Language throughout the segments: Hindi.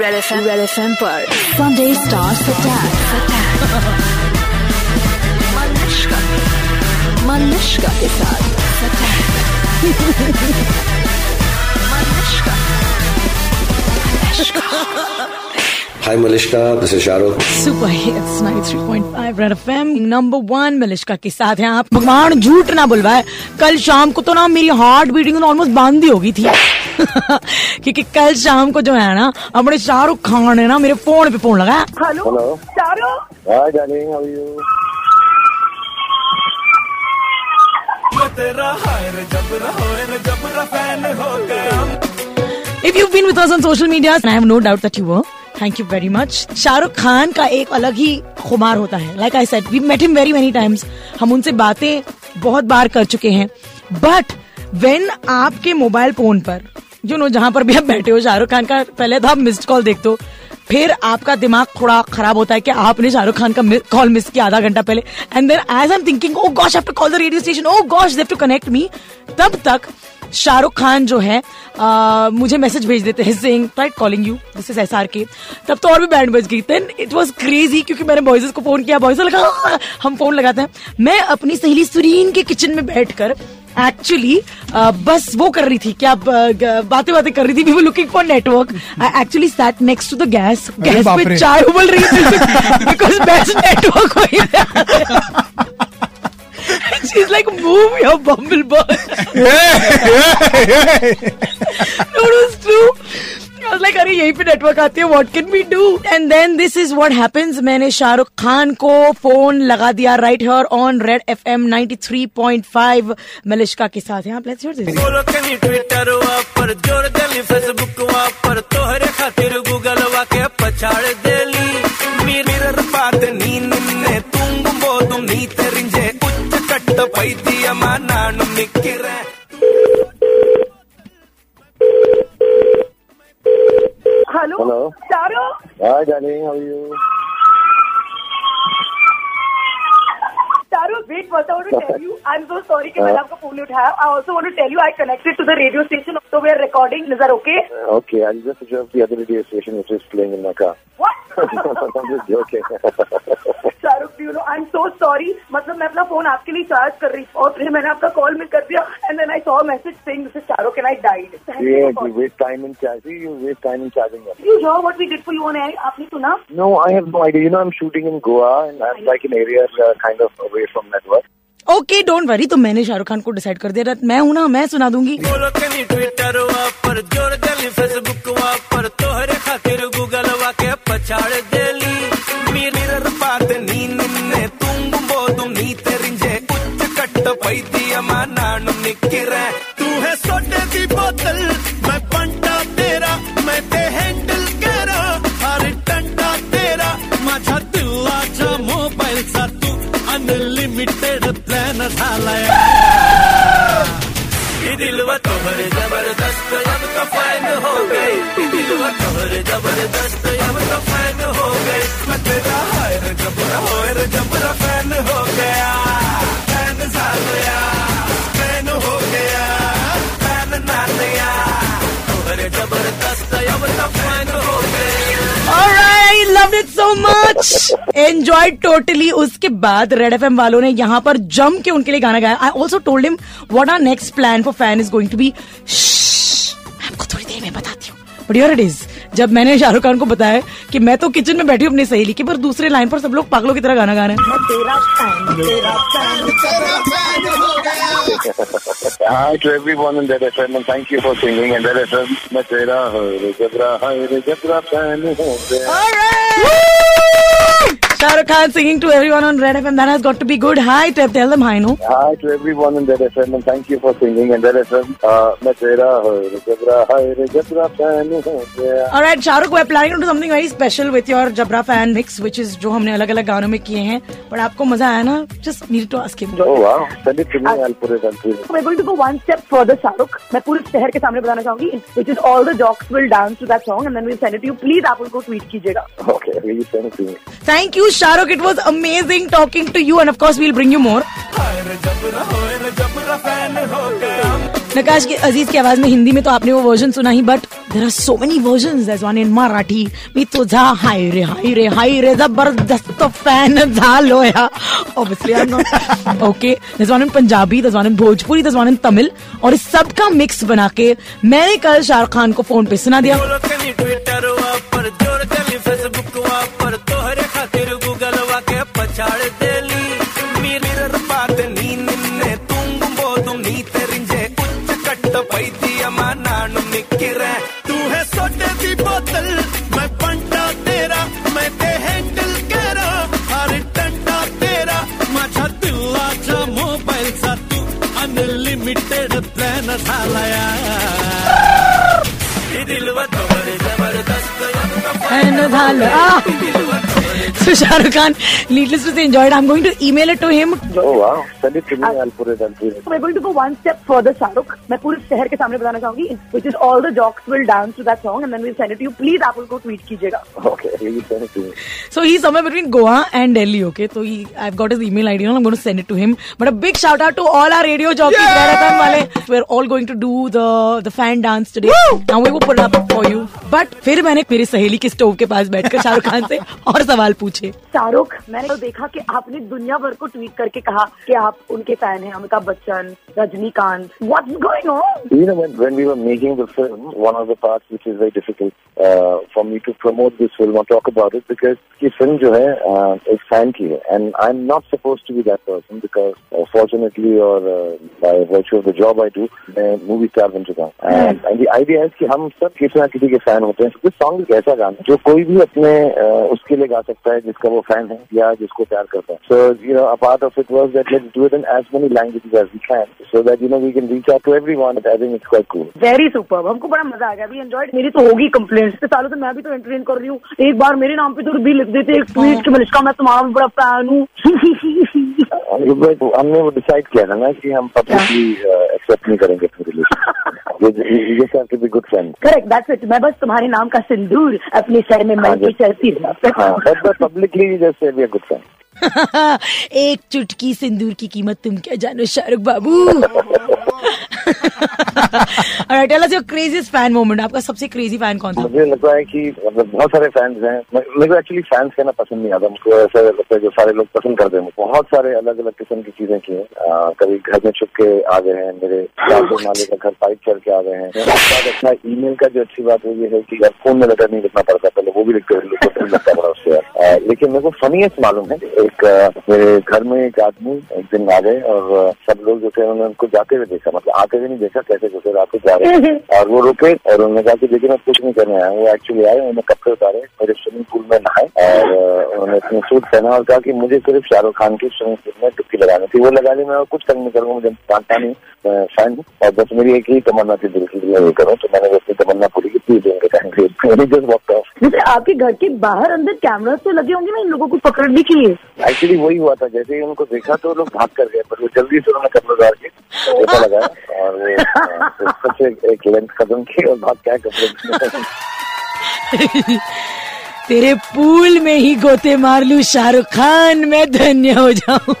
रेड एफएम पर संडे स्टार्स अटैक मलिश्का के साथ। Hi Malishka, this is Shah Rukh. Super hits 93.5 Red FM number 1 Malishka के साथ हैं आप। भगवान झूठ ना बुलवाए, कल शाम को तो ना मेरी हार्ट बीटिंग ऑलमोस्ट बंद ही होगी थी क्योंकि कल शाम को जो है ना अपने शाहरुख खान ने ना मेरे फोन पे फोन लगाया। Hello Shahrukh, hi darling, how are you? If you've been with us on social media, and I have no doubt that you were. Thank you very much. Shahrukh Khan का एक अलग ही खुमार होता है। Like I said, we met him very many times. हम उनसे बातें बहुत बार कर चुके हैं। But when आपके मोबाइल फोन पर जहाँ पर भी आप बैठे हो, शाहरुख खान का पहले तो आप मिस्ड कॉल देखते हो, फिर आपका दिमाग थोड़ा खराब होता है कि आपने शाहरुख खान का कॉल मिस किया आधा घंटा पहले। And then as I am thinking, oh gosh I have to call the radio station, oh gosh they have to connect me, तब तक शाहरुख खान जो है मुझे मैसेज भेज देते हैं saying tried calling you, this is SRK. तब तो और भी बैंड बज गई। Then it was crazy क्योंकि मैंने बॉयजेस को फोन किया, बॉयजेस लगा हम फोन लगाते हैं। मैं अपनी सहेली सुरीन के किचन में बैठकर एक्चुअली बस वो कर रही थी, क्या बातें कर रही थी, we were looking for network. I actually sat next to the gas पे चाय उबल रही थी बिकॉज बेस्ट नेटवर्क वही। She's like, move your bumblebird. No, it was true. I was like, अरे यहीं पे नेटवर्क आती है, what can we do? And then this is what happens. मैंने शाहरुख खान को फोन लगा दिया right here on Red FM 93.5 Malishka के साथ। यहाँ let's hear this. बोलो कहीं ट्विटर वाप पर, जोर देली फेसबुक वाप पर, तोहरे खातिर गूगल वाके पछाड़ देली, मिरर बात नीन ने तुम बो तुम नी तेरिंजे Sorry, मतलब मैं अपना फोन आपके लिए चार्ज कर रही और फिर मैंने आपका कॉल मिस कर दिया। And then I saw message saying this is Shahrukh and I died. You waste time in charging, you waste time in charging. You know what we did for you on air? आपने सुना? No, I have no idea. You know I am shooting in Goa and I am like in area kind of away from network. Okay, don't worry. तो मैंने शाहरुख खान को डिसाइड कर दिया, मैं हूं ना, मैं सुना दूंगी। ट्विटर पर जोर देली, फेसबुक पर तोहरे खातिर गूगल वाके पछाड़ देली, मिरर बात नीन ने तुम बो तुम नी तेरिंजे उच्च कट पैदी अमा नानु निकिरे, तू है सोडे दी बोतल मैं पंटा तेरा, मैं ते हैंडल करा हर टंटा तेरा, माझा दिलाचा मोबाईल सा तू अनलिमिटेड प्लान झालाय, दिलवा तोहरे जबरदस्त अब तो फैन हो गई, दिलवा तोहरे जबरदस्त अब तो फैन हो गई, मैं तेरा होए जबरा फैन हो गया, फैन झालिया फैन हो गया, फैन नालिया तोहरे जबरदस्त अब तो फैन हो गई। I loved it so much. Enjoyed totally. उसके बाद रेड एफएम वालों ने यहाँ पर जम के उनके लिए गाना गाया। I also told him what our next plan for fan is going to be. मैं आपको थोड़ी देर में बताती हूँ। But here it is. जब मैंने शाहरुख खान को बताया कि मैं तो किचन में बैठी हूँ अपनी सहेली के, पर दूसरे लाइन पर सब लोग पागलों की तरह गाना गा रहे हैं। Shahrukh Khan singing to everyone on Red FM. That has got to be good. Hi to tell them hi, no? Hi to everyone on Red FM and thank you for singing and Red FM. Main tera hai re jabra fan ho gaya. All right, Shahrukh, we're planning to do something very special with your Jabra fan mix, which is जो हमने अलग अलग गानों में किए हैं। But आपको मजा आया ना? Just need to ask him. Oh wow, send it to me. I'll put it on Twitter. We're going to go one step further, Shahrukh. मैं पूरे शहर के सामने बताना चाहूँगी, which is all the jocks will dance to that song and then we'll send it to you. Please आप उनको tweet कीजिएगा. Okay, we'll send it to you. Thank you, Shahrukh. It was amazing talking to you, and of course, we'll bring you more. नकाश के अजीज की आवाज में हिंदी में तो आपने वो वर्जन सुना ही, but there are so many versions, that's one in Marathi मी तुझा हाय रे हाय रे हाय रे जबरदस्त फैन झालो या obviously I am not okay, that's one in Punjabi, that's one in Bhojpuri, that's one in Tamil, और इस सब का मिक्स बना के मैंने कल शाहरुख खान को फोन पे सुना दिया। So Shahrukh Khan, needless to say, enjoyed. I'm going to email it to him. Oh wow, send it to me. I'll put it on Twitter. We're going to go one step further, Shahrukh. मैं पूरे शहर के सामने बताना चाहूँगी, which is all the jocks will dance to that song and then we'll send it to you. Please आप उनको tweet कीजिएगा. Okay, you send it to me. So he's somewhere between Goa and Delhi. Okay, so I've got his email ID and I'm going to send it to him. But a big shout out to all our radio jockeys, Red FM वाले. We're all going to do the fan dance today. Woo! And we will put it up for you. But फिर मैंने मेरी सहेली के स्टोव के पास बैठकर शाहरुख खान से और सवाल पूछे। शाहरुख, मैंने तो देखा कि आपने दुनिया भर को ट्वीट करके कहा कि आप उनके फैन हैं, Amitabh Bachchan, Rajinikanth. What's going on? You know, when we were making the film, one of the parts which is very difficult for me to promote this film or talk about it because this film जो है एक फैन की है, and I'm not supposed to be that person because fortunately or by virtue of the job I do, मैं मूवी स्टार बन चुका हूँ. And the idea is कि हम सब किसी ना किसी के फैन होते हैं. This song is ऐसा गाना जो कोई भी अपने उसके लिए गा सकता है जिसका वो फैन है या जिसको प्यार करता है. So you know, a part of it was that let's do it in as many languages as we can, so that you know we can reach out to everyone. I think it's quite cool. Very superb. हमको बड़ा मजा आ गया. We enjoyed. मेरी तो होगी complaints. सालों से मैं भी तो entertain कर रही हूँ. एक बार मेरे नाम पे तो भी लिख देते एक tweet कि मलिश्का मैं तुम्हारा बड़ा फैन हूँ. हमने वो डिसाइड किया था ना कि हम पब्लिकली एक्सेप्ट नहीं करेंगे अपने रिलेशन. Correct, that's it. मैं बस तुम्हारे नाम का सिंदूर अपने सर में मैं चलती रहूँ पब्लिकली जैसे भी गुड फ्रेंड. एक चुटकी सिंदूर की कीमत तुम क्या जानो शाहरुख बाबू. Alright, tell us your craziest fan moment. आपका सबसे crazy fan कौन था? मुझे लगता है कि बहुत सारे fans हैं. मेरे को actually fans कहना पसंद नहीं आता. मुझे ऐसा लगता है जो सारे लोग पसंद करते हैं. बहुत सारे अलग अलग किस्म की चीजें की हैं. कभी घर में छुप के आ गए हैं, मेरे यादों माले का घर पाइप चल के आ गए हैं. बहुत अच्छा ईमेल का जो अच्छी बात हुई है कि यार फोन में लेटर नहीं लिखना पड़ता, पहले वो भी लिखता पड़ा उससे यार. लेकिन मेरे को फनीएस्ट मालूम है, एक मेरे घर में एक आदमी एक दिन आ गए और सब लोग जो थे उन्होंने उनको जाते हुए देखा, मतलब आते हुए नहीं देखा, कैसे घुसे रात को जा रहे हैं, और वो रुके और उन्होंने कहा कि देखिए मैं कुछ नहीं करने आया. वो एक्चुअली आए, उन्होंने कपड़े उतारे, मेरे स्विमिंग पूल में नहाए और उन्होंने अपने सूट पहना और कहा कि मुझे सिर्फ शाहरुख खान की स्विमिंग पूल में डुबकी लगानी थी, वो लगा ली. मैं और कुछ तंग नहीं करूँगा, मुझे जानता नहीं, मैं फैन हूँ और बस मेरी एक ही तमन्ना थी दिल की, मैं ये करूँ. तो मैंने अपनी तमन्ना पूरी की पूरी देने का. आपके घर के बाहर अंदर कैमरा तो लगे होंगे ना इन लोगों को पकड़ने के लिए? एक्चुअली वही हुआ था, जैसे ही उनको देखा तो लोग भाग कर गए, पर वो जल्दी से उन्होंने कपड़े उतार के ऐसा लगाया और सबसे एक लेंथ खत्म की और भाग क्या कपड़े. तेरे पूल में ही गोते मार लूं शाहरुख खान, मैं धन्य हो जाऊं.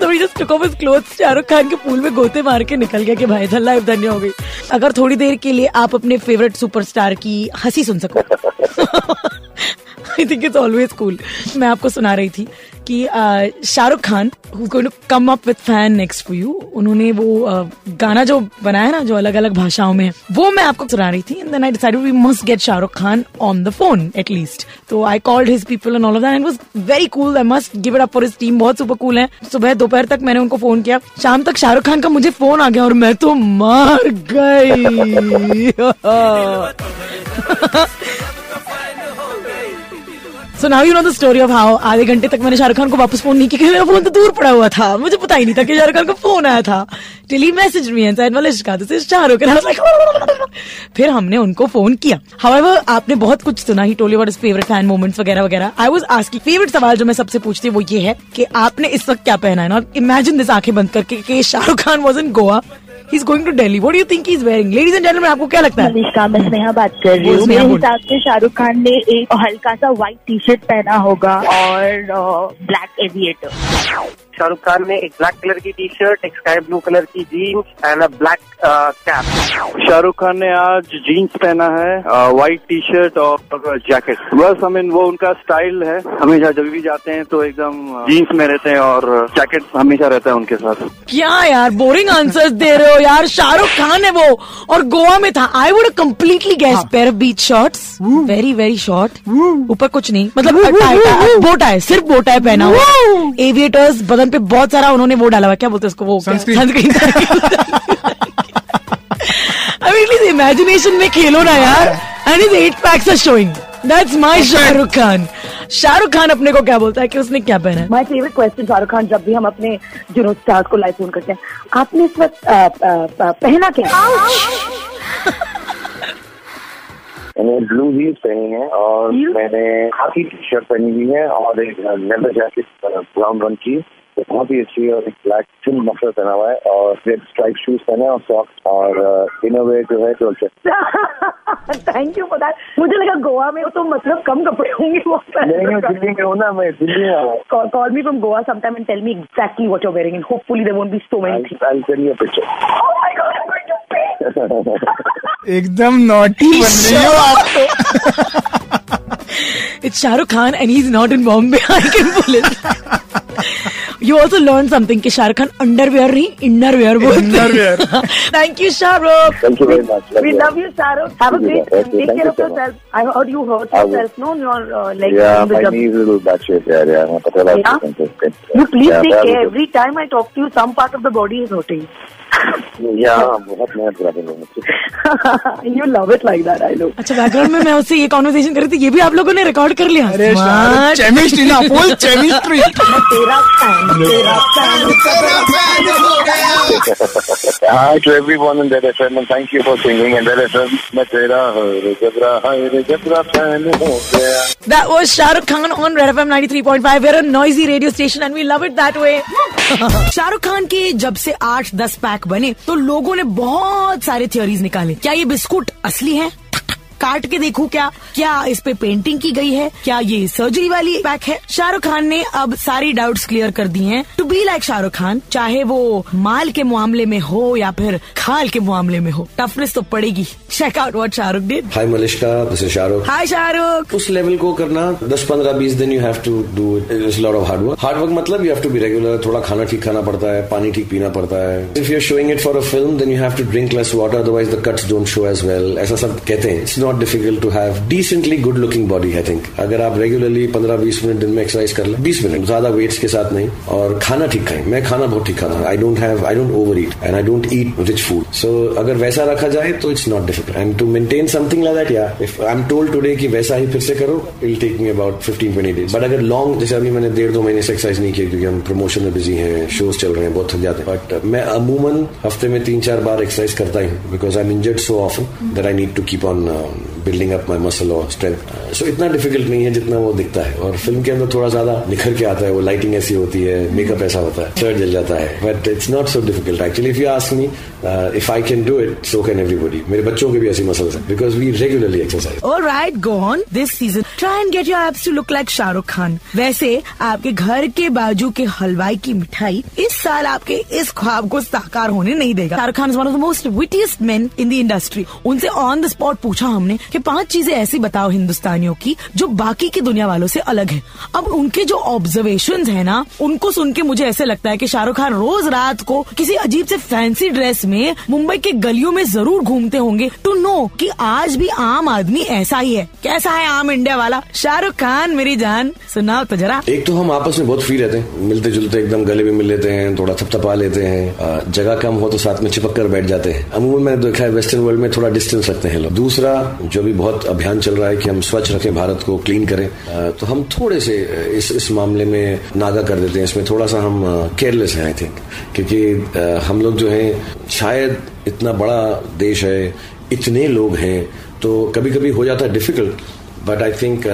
तो just took off his clothes, Shahrukh Khan के पूल में गोते मार के निकल गया कि भाई था लाइफ धन्य हो गई. अगर थोड़ी देर के लिए आप अपने फेवरेट सुपरस्टार की हंसी सुन सको, I think it's always cool. मैं आपको सुना रही थी कि Shahrukh Khan who's going to come up with fan next for you, उन्होंने वो गाना जो बनाया ना जो अलग अलग भाषाओं में है, वो मैं आपको सुना रही थी. And then I decided we must get Shahrukh Khan on the phone at least. So I called his people and all of that and it was very cool. I must give it up for his team. बहुत super cool है. सुबह दोपहर तक मैंने उनको फोन किया, शाम तक शाहरुख खान का मुझे फोन आ गया और मैं तो मार गई. So now you know the story of how आधे घंटे तक मैंने शाहरुख खान को वापस फोन नहीं किया क्योंकि मेरा फोन तो दूर पड़ा हुआ था, मुझे पता ही नहीं था कि शाहरुख खान का फोन आया था. Till he messaged me and said Malishka, this is Shahrukh and I was like, फिर हमने उनको फोन किया. However, आपने बहुत कुछ सुना ही, told you about his favorite fan moments वगैरह वगैरह. I was asking favorite सवाल जो मैं सबसे पूछती हूँ वो ये है कि आपने इस वक्त क्या पहना है ना. Imagine this, आंखें बंद करके कि Shahrukh Khan was in Goa. He's going to Delhi. What do you think he's wearing? Ladies and gentlemen, आपको क्या लगता है? मलिश्का, मैं स्नेहा बात कर रही हूँ. मेरे हिसाब से शाहरुख खान ने एक हल्का सा व्हाइट टी शर्ट पहना होगा और ब्लैक एविएटर. शाहरुख खान ने एक ब्लैक कलर की टी शर्ट, एक स्काई ब्लू कलर की jeans and a black cap. Shahrukh Khan ने आज जीन्स पहना है, व्हाइट टी शर्ट और जैकेट। बस वो उनका स्टाइल है, हमेशा जब भी जाते हैं तो एकदम जीन्स में रहते हैं और जैकेट हमेशा रहता है उनके साथ। क्या यार बोरिंग आंसर्स दे रहे हो यार। शाहरुख खान है वो और गोवा में था। I would completely guess. Pair of beach shorts, very very short, ऊपर कुछ नहीं, मतलब बोटाई, सिर्फ बोटाई पहना हुआ, एविएटर्स, बदन पे बहुत सारा उन्होंने वो डाला हुआ, क्या बोलते हैं उसको, वो सनस्क्रीन। इमेजिनेशन में खेलो ना यार। And his 8 packs are showing. That's my Shahrukh Khan. Shahrukh Khan अपने को क्या बोलता है कि उसने क्या पहना है? My favorite question Shahrukh Khan जब भी हम अपने जुनून स्टार्स को लाइव फोन करते हैं, आपने इस वक्त पहना क्या? मैंने ब्लू जीन्स पहनी है और मैंने खाकी टी शर्ट पहनी हुई है और एक लेदर जैकेट ब्राउन रंग की बहुत ही अच्छी, और एक ब्लैक चिन मफलर पहना हुआ है और रेड स्ट्राइप शूज पहने और सॉक्स और इनोवे जो है तो। Thank you for that. मुझे लगा गोवा में हो तो मतलब कम कपड़े होंगे। वो दिल्ली में हो ना, मैं दिल्ली में हूँ। Call me from Goa sometime and tell me exactly what you are wearing and hopefully there won't be so many things. I will send you a picture. Oh my God, I am going to pay. एकदम नॉटी बन रही हो आप। It's Shahrukh Khan and he is not in Bombay, I can pull it. You also learned something कि शाहरुख खान अंडरवेयर नहीं इनरवेयर बोलते हैं। Thank you Shahrukh. Thank you very much. We love you Shahrukh. Have a great time. Take care of yourself. I heard you hurt yourself. No, your legs. Yeah, my knees a little bad shape. Yeah. पता लगा तुमको। You please take care. Every time I talk to you, some part of the body is hurting. Yeah, बहुत मेहनत करा रहे हैं। You love it like that, I know. अच्छा बैकग्राउंड में मैं उससे ये कॉन्वर्सेशन कर रही थी, ये भी आप लोगों ने रिकॉर्ड कर लिया। केमिस्ट्री ना, full chemistry. Hi to everyone in Red FM and thank you for singing in Red FM. मैं तेरा रे जबरा fan हो गया. That was Shahrukh Khan on Red FM 93.5. We're a noisy radio station and we love it that way. Shahrukh Khan के जब से 8-10 pack बने तो लोगों ने बहुत सारे थियोरीज निकाले। क्या ये बिस्कुट असली है? काट के देखूं क्या इस पे पेंटिंग की गई है? क्या ये सर्जरी वाली पैक है? शाहरुख खान ने अब सारी डाउट्स क्लियर कर दी हैं। To be like Shahrukh Khan, चाहे वो माल के मामले में हो या फिर खाल के मामले में हो, टफनेस तो पड़ेगी। Check out what Shahrukh did. Hi Malishka, this is Shahrukh. Hi Shahrukh. उस लेवल को करना 10-15-20 दिन you have to do it. It's lot of hard work. Hard work मतलब you have to be regular. थोड़ा खाना ठीक खाना पड़ता है, पानी ठीक पीना पड़ता है। If you are showing it for a film then you have to drink less water, otherwise the cuts don't show as well. ऐसा सब कहते हैं। Not difficult to have decently good looking body, I think. अगर आप regularly 15-20 मिनट दिन में exercise कर ले, 20 मिनट ज्यादा weights के साथ नहीं, और खाना ठीक खाएं। मैं खाना बहुत ठीक खाता हूँ। I don't overeat and I don't eat rich food. So अगर वैसा रखा जाए तो it's not difficult. And to maintain something like that, yeah. If I'm told today कि वैसा ही फिर से करो, it'll take me about 15-20 days. But अगर long, जैसे अभी मैंने 1.5-2 महीने से exercise नहीं की क्योंकि हम promotion में busy हैं, shows चल रहे हैं, बहुत थक जाते हैं. But मैं अमूमन हफ्ते में 3-4 बार exercise करता ही हूँ because I'm injured so often that I need to keep on building up my muscle और strength. So इतना difficult नहीं है जितना वो दिखता है, और फिल्म के अंदर थोड़ा ज्यादा निखर के आता है, वो लाइटिंग ऐसी होती है, मेकअप ऐसा होता है, शर्ट जल जाता है, but it's not so difficult actually. If you ask me if I can do it, so can everybody. मेरे बच्चों के भी ऐसी मसल्स हैं because we regularly exercise. Alright, go on this season, try and get your abs to look like Shahrukh Khan. वैसे आपके घर के बाजू के हलवाई की मिठाई इस साल आपके इस ख्वाब को साकार होने नहीं देगा। Shahrukh Khan is one of the most wittiest man in the industry. उनसे ऑन द स्पॉट पूछा हमने कि 5 चीजें ऐसी बताओ हिंदुस्तानियों की जो बाकी की दुनिया वालों से अलग है। अब उनके जो ऑब्जर्वेशंस है ना, उनको सुन के मुझे ऐसे लगता है कि शाहरुख खान रोज रात को किसी अजीब से फैंसी ड्रेस में मुंबई के गलियों में जरूर घूमते होंगे टू नो कि आज भी आम आदमी ऐसा ही है। कैसा है आम इंडिया वाला शाहरुख खान? मेरी जान सुनाओ तो जरा। एक तो हम आपस में बहुत फ्री रहते हैं, मिलते जुलते एकदम गले में मिल लेते हैं, थोड़ा थपथपा लेते हैं, जगह कम हो तो साथ में चिपक कर बैठ जाते हैं। अमूमन मैंने देखा है वेस्टर्न वर्ल्ड में थोड़ा डिस्टेंस रखते हैं लोग। दूसरा जो भी बहुत अभियान चल रहा है कि हम स्वच्छ रखें भारत को, क्लीन करें, तो हम थोड़े से इस मामले में नागा कर देते हैं। इसमें थोड़ा सा हम केयरलेस हैं आई थिंक, क्योंकि हम लोग जो हैं शायद इतना बड़ा देश है, इतने लोग हैं, तो कभी कभी हो जाता है difficult. But I think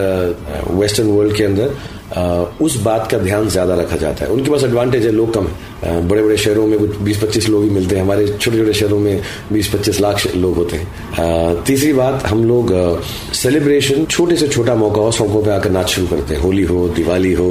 western world के अंदर उस बात का ध्यान ज़्यादा रखा जाता है। उनके पास एडवांटेज है, लोग कम है। बड़े बड़े शहरों में 20-25 लोग ही मिलते हैं, हमारे छोटे छोटे शहरों में 20-25 लाख लोग होते हैं। तीसरी बात, हम लोग सेलिब्रेशन, छोटे से छोटा मौका हो, सड़कों पे आकर नाच शुरू करते हैं। होली हो, दिवाली हो,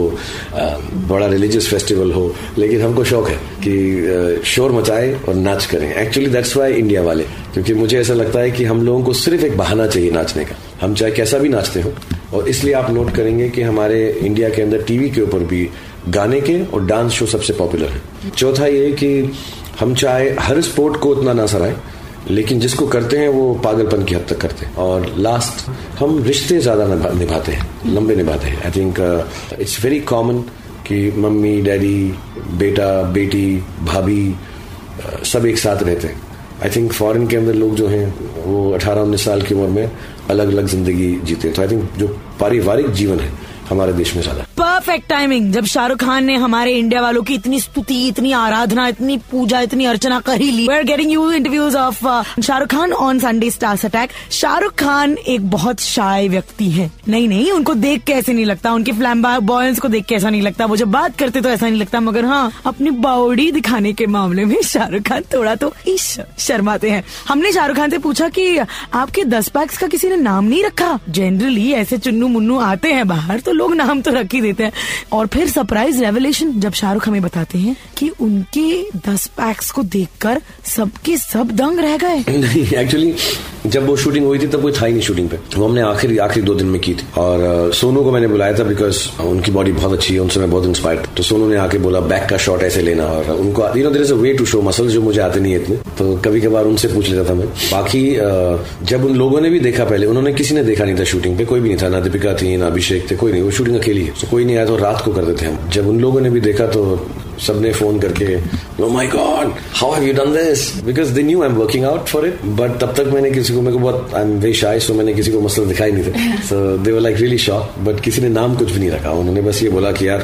बड़ा रिलीजियस फेस्टिवल हो, लेकिन हमको शौक है कि शोर मचाएं और नाच करें। एक्चुअली दैट्स वाई इंडिया वाले, क्योंकि मुझे ऐसा लगता है कि हम लोगों को सिर्फ एक बहाना चाहिए नाचने का, हम चाहे कैसा भी नाचते हो। और इसलिए आप नोट करेंगे कि हमारे इंडिया के अंदर टीवी के ऊपर भी गाने के और डांस शो सबसे पॉपुलर हैं। चौथा ये कि हम चाहे हर स्पोर्ट को उतना ना सराएं, लेकिन जिसको करते हैं वो पागलपन की हद तक करते हैं। और लास्ट, हम रिश्ते ज़्यादा निभाते हैं, लंबे निभाते हैं। I think it's very common कि मम्मी, डैडी, बेटा, बेटी, भाभी सब एक साथ रहते हैं। आई थिंक फॉरेन के अंदर लोग जो हैं वो 18-19 साल की उम्र में अलग अलग जिंदगी जीते हैं। तो आई थिंक जो पारिवारिक जीवन है हमारे देश में ज़्यादा। परफेक्ट टाइमिंग, जब शाहरुख खान ने हमारे इंडिया वालों की इतनी स्तुति, इतनी आराधना, इतनी पूजा, इतनी अर्चना कर ही ली। We are getting you interviews of Shahrukh Khan on Sunday stars attack. Shahrukh Khan एक बहुत शाय व्यक्ति है। नहीं, उनको देख के ऐसे नहीं लगता, उनके फ्लैम्बॉयंस को देख के ऐसा नहीं लगता, वो जब बात करते तो ऐसा नहीं लगता। मगर हाँ, अपनी बावड़ी दिखाने के मामले में शाहरुख खान थोड़ा तो शर्माते हैं। हमने शाहरुख खान से पूछा कि आपके 10 पैक्स का किसी ने नाम नहीं रखा? जनरली ऐसे चुन्नू मुन्नू आते हैं बाहर तो लोग नाम तो रख ही देते हैं। और फिर सरप्राइज रेवलेशन, जब शाहरुख हमें बताते हैं कि उनके 10 पैक्स को देखकर सबके सब दंग रह गए। नहीं, एक्चुअली जब वो शूटिंग हुई थी तब कोई था ही नहीं शूटिंग पे, वो हमने आखिरी 2 दिन में की थी। और सोनू को मैंने बुलाया था बिकॉज उनकी बॉडी बहुत अच्छी है, उनसे मैं बहुत इंस्पायर्ड। तो सोनू ने आके बोला बैक का शॉट ऐसे लेना, और उनको there is a way to show muscles जो मुझे आते नहीं है इतने, तो कभी कभार उनसे पूछ लेता था मैं। बाकी जब उन लोगों ने भी देखा, पहले उन्होंने किसी ने देखा नहीं था शूटिंग पे, कोई भी नहीं था, ना दीपिका थी ना अभिषेक थे, कोई नहीं, वो शूटिंग अकेली है। तो कोई नहीं आया तो रात को कर देते हम। जब उन लोगों ने भी देखा तो सबने फोन करके oh my god how have you done this because they knew I'm working out for it, but तब तक मैंने किसी को, मेरे को बहुत I'm very shy, so मैंने किसी को मसल दिखाई नहीं था। So they were like really shocked, but किसी ने नाम कुछ भी नहीं रखा। उन्होंने बस ये बोला कि यार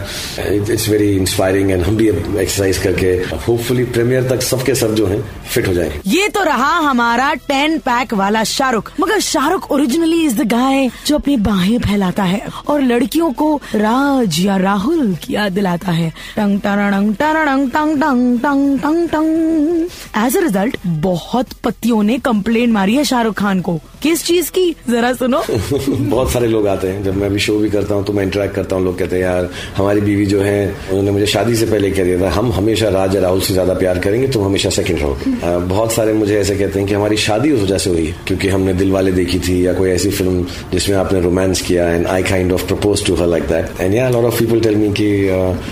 it's very inspiring, and हम भी एक्सरसाइज करके होपफुली प्रीमियर तक सबके सब जो हैं फिट हो जाएंगे। ये तो रहा हमारा 10 पैक वाला शाहरुख। मगर Shahrukh originally is the guy जो अपनी बाहें फैलाता है और लड़कियों को राज या राहुल की याद दिलाता है। टंग टरंग टंग टंग टंग टंग टंग टंग। एज अ रिजल्ट बहुत पतियों ने कंप्लेंट मारी है शाहरुख खान को। किस चीज की, जरा सुनो। बहुत सारे लोग आते हैं, जब मैं भी शो भी करता हूँ तो मैं इंटरेक्ट करता हूँ। लोग कहते हैं यार हमारी बीवी जो है उन्होंने मुझे शादी से पहले कह दिया था, हम हमेशा राज राहुल से ज्यादा प्यार करेंगे, तुम हमेशा सेकंड रहोगे। बहुत सारे मुझे ऐसे कहते हैं कि हमारी शादी उस वजह से हुई क्योंकि हमने दिल वाले देखी थी या कोई ऐसी फिल्म जिसमें आपने रोमांस किया, and I kind of propose to her like that. And yeah lot of people tell me कि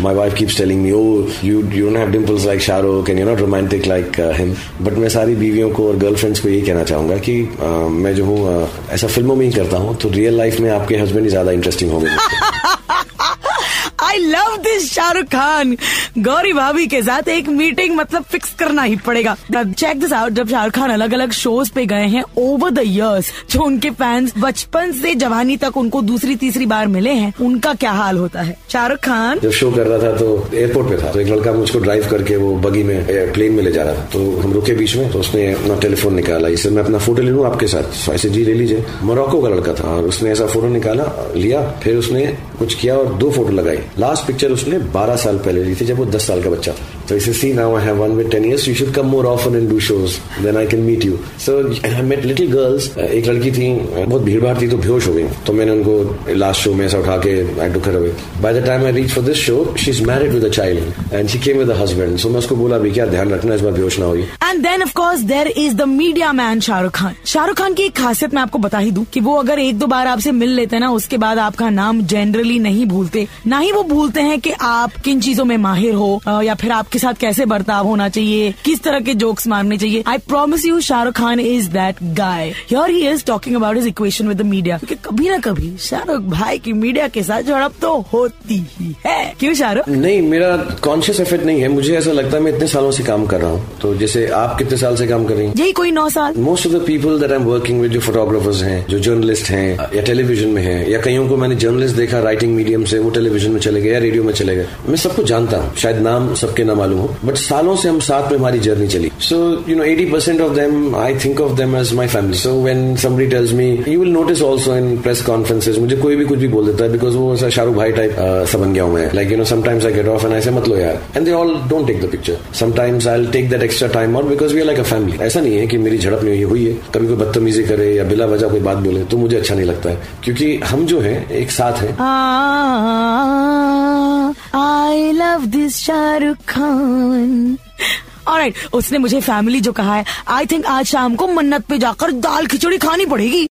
my wife keeps telling me oh you don't have dimples like Shah Rukh and you're not romantic like him, but मैं सारी बीवियों को और गर्लफ्रेंड्स को ये कहना चाहूंगा कि मैं जो हूँ ऐसा फिल्मों में ही करता हूँ, तो रियल लाइफ में आपके हस्बैंड ही ज्यादा इंटरेस्टिंग होंगे। I love this Shahrukh Khan. Gauri भाभी के साथ एक मीटिंग मतलब फिक्स करना ही पड़ेगा। चेक दिस आउट, जब शाहरुख खान अलग अलग शोज पे गए हैं ओवर द इयर्स, जो उनके फैंस बचपन से जवानी तक उनको 2-3 बार मिले हैं, उनका क्या हाल होता है। शाहरुख खान जब शो कर रहा था तो एयरपोर्ट पे था, तो एक लड़का मुझको ड्राइव करके वो बगी में प्लेन में ले जा रहा था, तो हम रुके बीच में, तो उसने अपना टेलीफोन निकाला, इससे मैं अपना फोटो ले लूँ आपके साथ, ऐसे जी ले लीजिए। मोरक्को का लड़का था और उसने ऐसा फोटो निकाला, लिया, फिर उसने कुछ किया और 2 फोटो लगाई। लास्ट पिक्चर उसने 12 साल पहले ली थी जब वो 10 साल का बच्चा था। तो इसे see now I have one with 10 years, you should come more often and do shows, then I can meet you. So I met little girls, एक लड़की थी बहुत भीड़ भाड़ थी तो बेहोश हो गई, तो मैंने उनको लास्ट शो में ऐसा उठा के I took her away. By the time I reach for this show she is married with a child and she came with a husband. So मैं उसको बोला भी क्या ध्यान रखना इस बार बेहोश ना होगी। And then of course there is the media man Shahrukh Khan. Shahrukh Khan की एक खासियत मैं आपको बता ही दूं कि वो अगर 1-2 बार आपसे मिल लेते हैं ना, उसके बाद आपका नाम जनरली नहीं भूलते, ना ही वो भूलते हैं कि आप किन चीजों में माहिर हो या फिर आपके साथ कैसे बर्ताव होना चाहिए, किस तरह के जोक्स मारने चाहिए। I promise you Shahrukh Khan is that guy. Here he is talking about his equation with the media, क्योंकि कभी ना कभी शाहरुख भाई की मीडिया के साथ झड़प तो होती ही है। क्यों शाहरुख? नहीं, मेरा कॉन्शियस एफर्ट नहीं है, मुझे ऐसा लगता है मैं इतने सालों से काम कर रहा हूँ। तो जैसे आप कितने साल से काम कर रही हैं? यही कोई 9 साल। Most of the people that I am working with, जो फोटोग्राफर्स हैं, जो जर्नलिस्ट हैं या टेलीविजन में हैं, या कईयों को मैंने जर्नलिस्ट देखा राइटिंग मीडियम से, वो टेलीविजन में चले गए या रेडियो में चले गए। मैं सबको जानता हूँ, शायद नाम सबके नाम मालूम हो, बट सालों से हम साथ में हमारी जर्नी चली. So you know 80% of them I think of them as my family. So when somebody tells me, you will notice also in press conferences, मुझे कोई भी कुछ भी बोल देता है बिकॉज वो ऐसा शाहरुख भाई टाइप सा बन गया हूं मैं. Like you know sometimes I get off and I say मत लो यार, and they all don't take the picture. Sometimes I will take that extra time out because we are like a family. ऐसा नहीं है कि मेरी झड़प नहीं हुई है, कभी कोई बदतमीजी करे या बिला वजह कोई बात बोले तो मुझे अच्छा नहीं लगता है, क्योंकि हम जो है एक साथ है. I love this Shah Rukh Khan. Alright, उसने मुझे फैमिली जो कहा है, I think आज शाम को मन्नत पे जाकर दाल खिचड़ी खानी पड़ेगी.